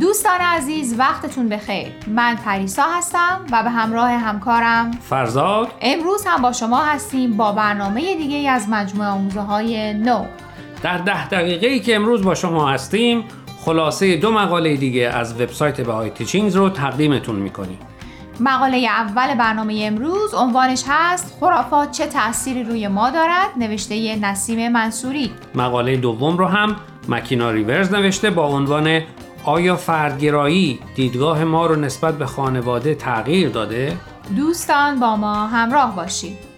دوستان عزیز وقتتون بخیر. من پریسا هستم و به همراه همکارم فرزاد امروز هم با شما هستیم با برنامه دیگه از مجموعه آموزههای نو. در 10 دقیقه‌ای که امروز با شما هستیم خلاصه 2 مقاله دیگه از وبسایت بهای تیچینگز رو تقدیمتون میکنیم. مقاله اول برنامه امروز عنوانش هست خرافات چه تأثیری روی ما دارد، نوشته نسیم منصوری. مقاله دوم رو هم مکینا ریورز نوشته با عنوان آیا فردگرایی دیدگاه ما رو نسبت به خانواده تغییر داده؟ دوستان با ما همراه باشید.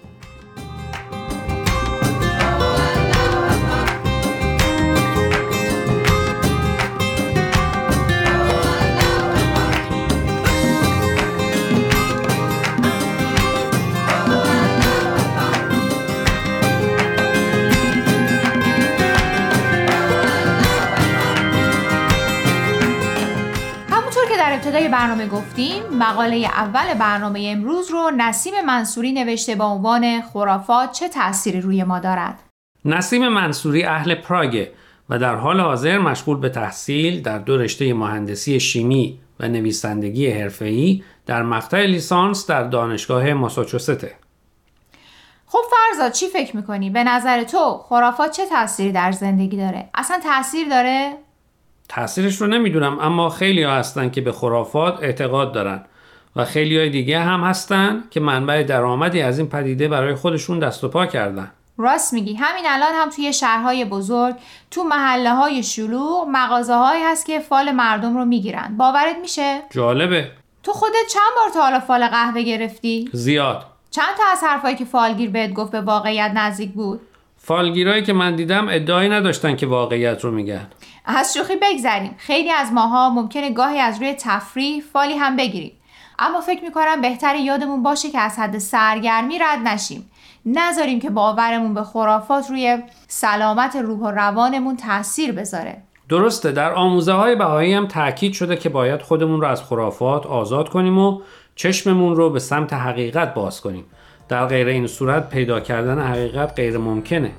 ابتدای برنامه گفتیم مقاله اول برنامه امروز رو نسیم منصوری نوشته با عنوان خرافات چه تأثیری روی ما دارد. نسیم منصوری اهل پراگ و در حال حاضر مشغول به تحصیل در 2 رشته مهندسی شیمی و نویسندگی حرفه‌ای در مقطع لیسانس در دانشگاه مساچسته. خب فرزاد چی فکر می‌کنی؟ به نظر تو خرافات چه تأثیری در زندگی داره؟ اصلا تأثیر داره؟ تأثیرش رو نمیدونم، اما خیلی ها هستن که به خرافات اعتقاد دارن و خیلی های دیگه هم هستن که منبع درآمدی از این پدیده برای خودشون دست و پا کردن. راست میگی، همین الان هم توی شهرهای بزرگ، تو محله های شلوغ، مغازه هایی هست که فال مردم رو میگیرن. باورت میشه؟ جالبه. تو خودت چند بار تا حالا فال قهوه گرفتی؟ زیاد. چند تا از حرفایی که فالگیر بهت گفت به واقعیت نزدیک بود؟ فالگیرایی که من دیدم ادعایی نداشتن که واقعیت رو میگن. از شوخی بگذریم، خیلی از ماها ممکنه گاهی از روی تفریح فالی هم بگیریم، اما فکر میکنم بهتره یادمون باشه که از حد سرگرمی رد نشیم، نذاریم که باورمون به خرافات روی سلامت روح و روانمون تأثیر بذاره. درسته، در آموزههای بهایی هم تاکید شده که باید خودمون رو از خرافات آزاد کنیم و چشممون رو به سمت حقیقت باز کنیم. در غیر این صورت پیدا کردن حقیقت غیر ممکنه.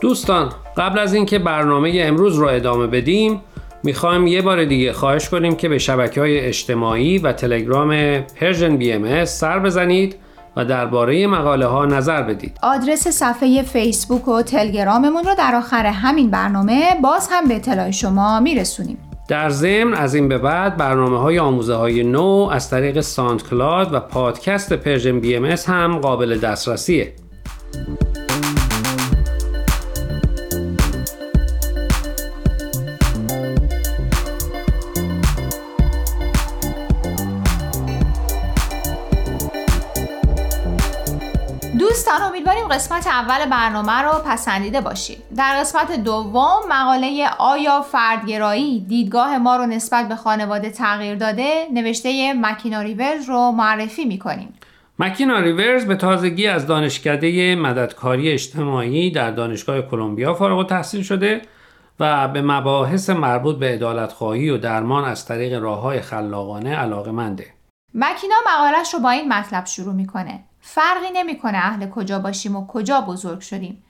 دوستان قبل از اینکه برنامه امروز رو ادامه بدیم میخوایم یه بار دیگه خواهش کنیم که به شبکه‌های اجتماعی و تلگرام PersianBMS سر بزنید و درباره مقاله ها نظر بدید. آدرس صفحه فیسبوک و تلگراممون رو در آخر همین برنامه باز هم به اطلاع شما میرسونیم. در ضمن از این به بعد برنامه‌های آموزههای نو از طریق ساندکلاد و پادکست PersianBMS هم قابل دسترسیه. دوستان امیدواریم قسمت اول برنامه رو پسندیده باشید. در قسمت دوم مقاله آیا فردگرایی دیدگاه ما رو نسبت به خانواده تغییر داده، نوشته مکینا ریورز رو معرفی می‌کنیم. مکینا ریورز به تازگی از دانشکده مددکاری اجتماعی در دانشگاه کلمبیا فارغ التحصیل شده و به مباحث مربوط به عدالت‌خواهی و درمان از طریق راه‌های خلاقانه علاقه‌منده. مکینا مقاله‌اش رو با این مطلب شروع می‌کنه: فرقی نمی‌کنه اهل کجا باشیم و کجا بزرگ شدیم،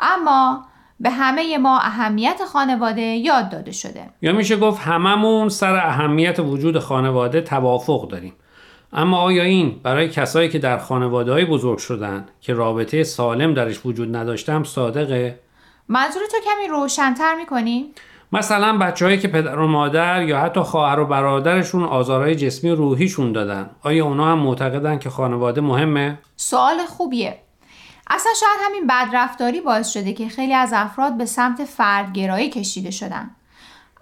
اما به همه ما اهمیت خانواده یاد داده شده. یا میشه گفت هممون سر اهمیت وجود خانواده توافق داریم، اما آیا این برای کسایی که در خانواده‌های بزرگ شدن که رابطه سالم درش وجود نداشتم صادقه؟ منظور تو کمی روشن‌تر می‌کنی؟ مثلا بچه‌هایی که پدر و مادر یا حتی خواهر و برادرشون آزارهای جسمی و روحیشون دادن، آیا اونا هم معتقدن که خانواده مهمه؟ سوال خوبیه. اصلا شاید همین بدرفتاری باعث شده که خیلی از افراد به سمت فردگرایی کشیده شدن.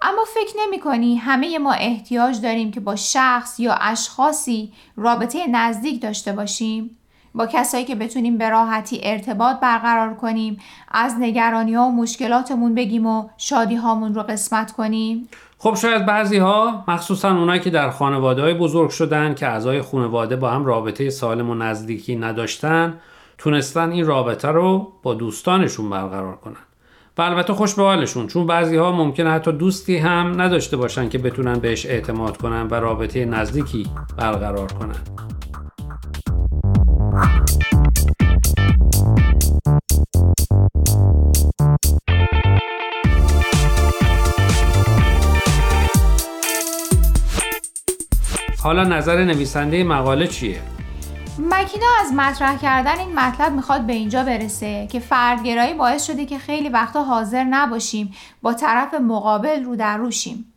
اما فکر نمی‌کنی همه ما احتیاج داریم که با شخص یا اشخاصی رابطه نزدیک داشته باشیم؟ با کسایی که بتونیم به راحتی ارتباط برقرار کنیم، از نگرانی‌ها و مشکلاتمون بگیم و شادی‌هامون رو قسمت کنیم. خب شاید بعضی‌ها، مخصوصاً اونایی که در خانواده‌های بزرگ شدن که اعضای خانواده با هم رابطه سالم و نزدیکی نداشتن، تونستن این رابطه رو با دوستانشون برقرار کنن و البته خوش به حالشون، چون بعضی‌ها ممکنه حتی دوستی هم نداشته باشن که بتونن بهش اعتماد کنن و رابطه نزدیکی برقرار کنن. حالا نظر نویسنده مقاله چیه؟ مکینا از مطرح کردن این مطلب میخواد به اینجا برسه که فردگرایی باعث شده که خیلی وقتا حاضر نباشیم با طرف مقابل رو در روشیم.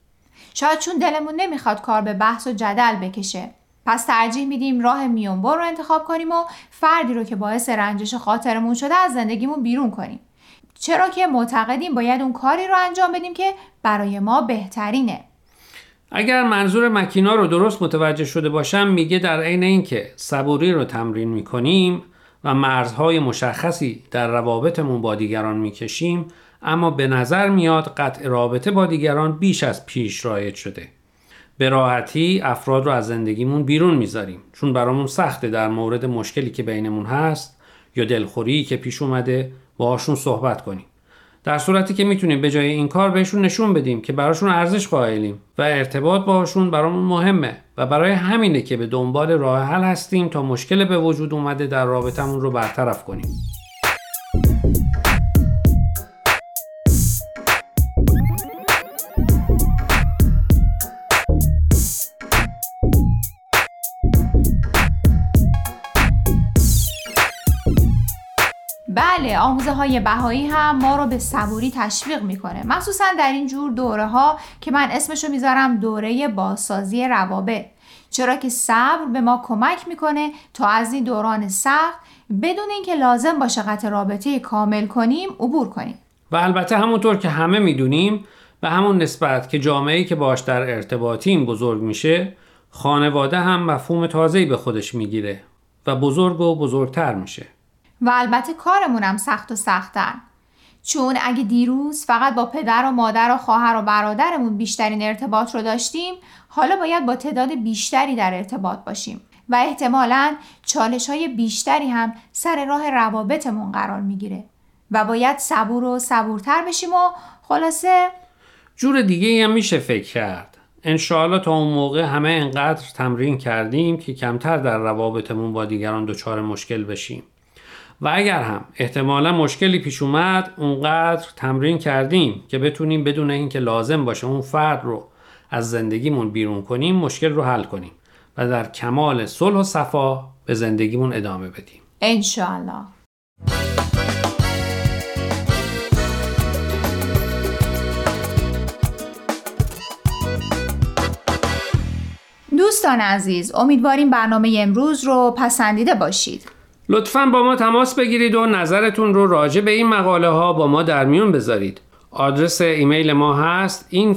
شاید چون دلمون نمیخواد کار به بحث و جدل بکشه، پس ترجیح میدیم راه میانبر رو انتخاب کنیم و فردی رو که باعث رنجش خاطرمون شده از زندگیمون بیرون کنیم، چرا که معتقدیم باید اون کاری رو انجام بدیم که برای ما بهترینه. اگر منظور مکینا رو درست متوجه شده باشم، میگه در عین اینکه صبوری رو تمرین میکنیم و مرزهای مشخصی در روابطمون با دیگران میکشیم، اما به نظر میاد قطع رابطه با دیگران بیش از پیش رایج شده. به راحتی افراد رو از زندگیمون بیرون میذاریم، چون برامون سخته در مورد مشکلی که بینمون هست یا دلخوری که پیش اومده باهاشون صحبت کنیم، در صورتی که میتونیم به جای این کار بهشون نشون بدیم که براشون ارزش قائلیم و ارتباط باهاشون برامون مهمه و برای همینه که به دنبال راه حل هستیم تا مشکل به وجود اومده در رابطمون رو برطرف کنیم. بله، آموزههای بهایی هم ما رو به صبوری تشویق میکنه، مخصوصا در این جور دوره ها که من اسمشو میذارم دوره بازسازی روابط، چرا که صبر به ما کمک میکنه تا از این دوران سخت بدون اینکه لازم باشه قطع رابطه کامل کنیم عبور کنیم. و البته همونطور که همه میدونیم، به همون نسبت که جامعه‌ای که باش در ارتباطیم بزرگ میشه، خانواده هم مفهوم تازه‌ای به خودش میگیره و بزرگ و بزرگتر میشه. و البته کارمونم سخت و سخت‌تر، چون اگه دیروز فقط با پدر و مادر و خواهر و برادرمون بیشترین ارتباط رو داشتیم، حالا باید با تعداد بیشتری در ارتباط باشیم و احتمالاً چالش‌های بیشتری هم سر راه روابطمون قرار میگیره و باید صبور و صبورتر بشیم و خلاصه جور دیگه‌ای هم میشه فکر کرد. انشاءالله تا اون موقع همه اینقدر تمرین کردیم که کمتر در روابطمون با دیگران دچار مشکل بشیم، و اگر هم احتمالا مشکلی پیش اومد، اونقدر تمرین کردیم که بتونیم بدون اینکه لازم باشه اون فرد رو از زندگیمون بیرون کنیم، مشکل رو حل کنیم و در کمال صلح و صفا به زندگیمون ادامه بدیم انشاءالله. دوستان عزیز، امیدواریم برنامه امروز رو پسندیده باشید. لطفاً با ما تماس بگیرید و نظرتون رو راجع به این مقاله ها با ما در میون بذارید. آدرس ایمیل ما هست info@persianbms.org.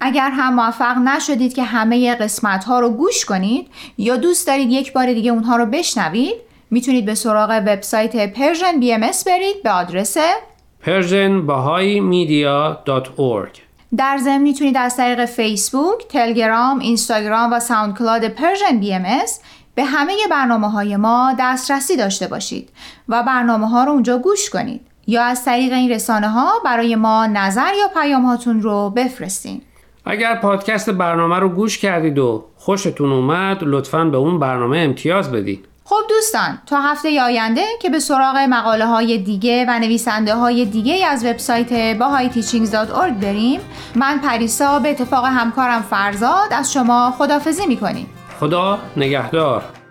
اگر هم موفق نشدید که همه قسمت ها رو گوش کنید یا دوست دارید یک بار دیگه اونها رو بشنوید، میتونید به سراغ وبسایت PersianBMS برید به آدرس persianbahai.media.org. در ضمن میتونید از طریق فیسبوک، تلگرام، اینستاگرام و ساوندکلاد پرژن BMS به همه برنامه‌های ما دسترسی داشته باشید و برنامه‌ها رو اونجا گوش کنید یا از طریق این رسانه‌ها برای ما نظر یا پیام هاتون رو بفرستین. اگر پادکست برنامه رو گوش کردید و خوشتون اومد، لطفاً به اون برنامه امتیاز بدید. خب دوستان، تا هفته آینده که به سراغ مقاله های دیگه و نویسنده های دیگه از وبسایت bahaiteachings.org بریم، من پریسا به اتفاق همکارم فرزاد از شما خداحافظی میکنیم. خدا نگهدار.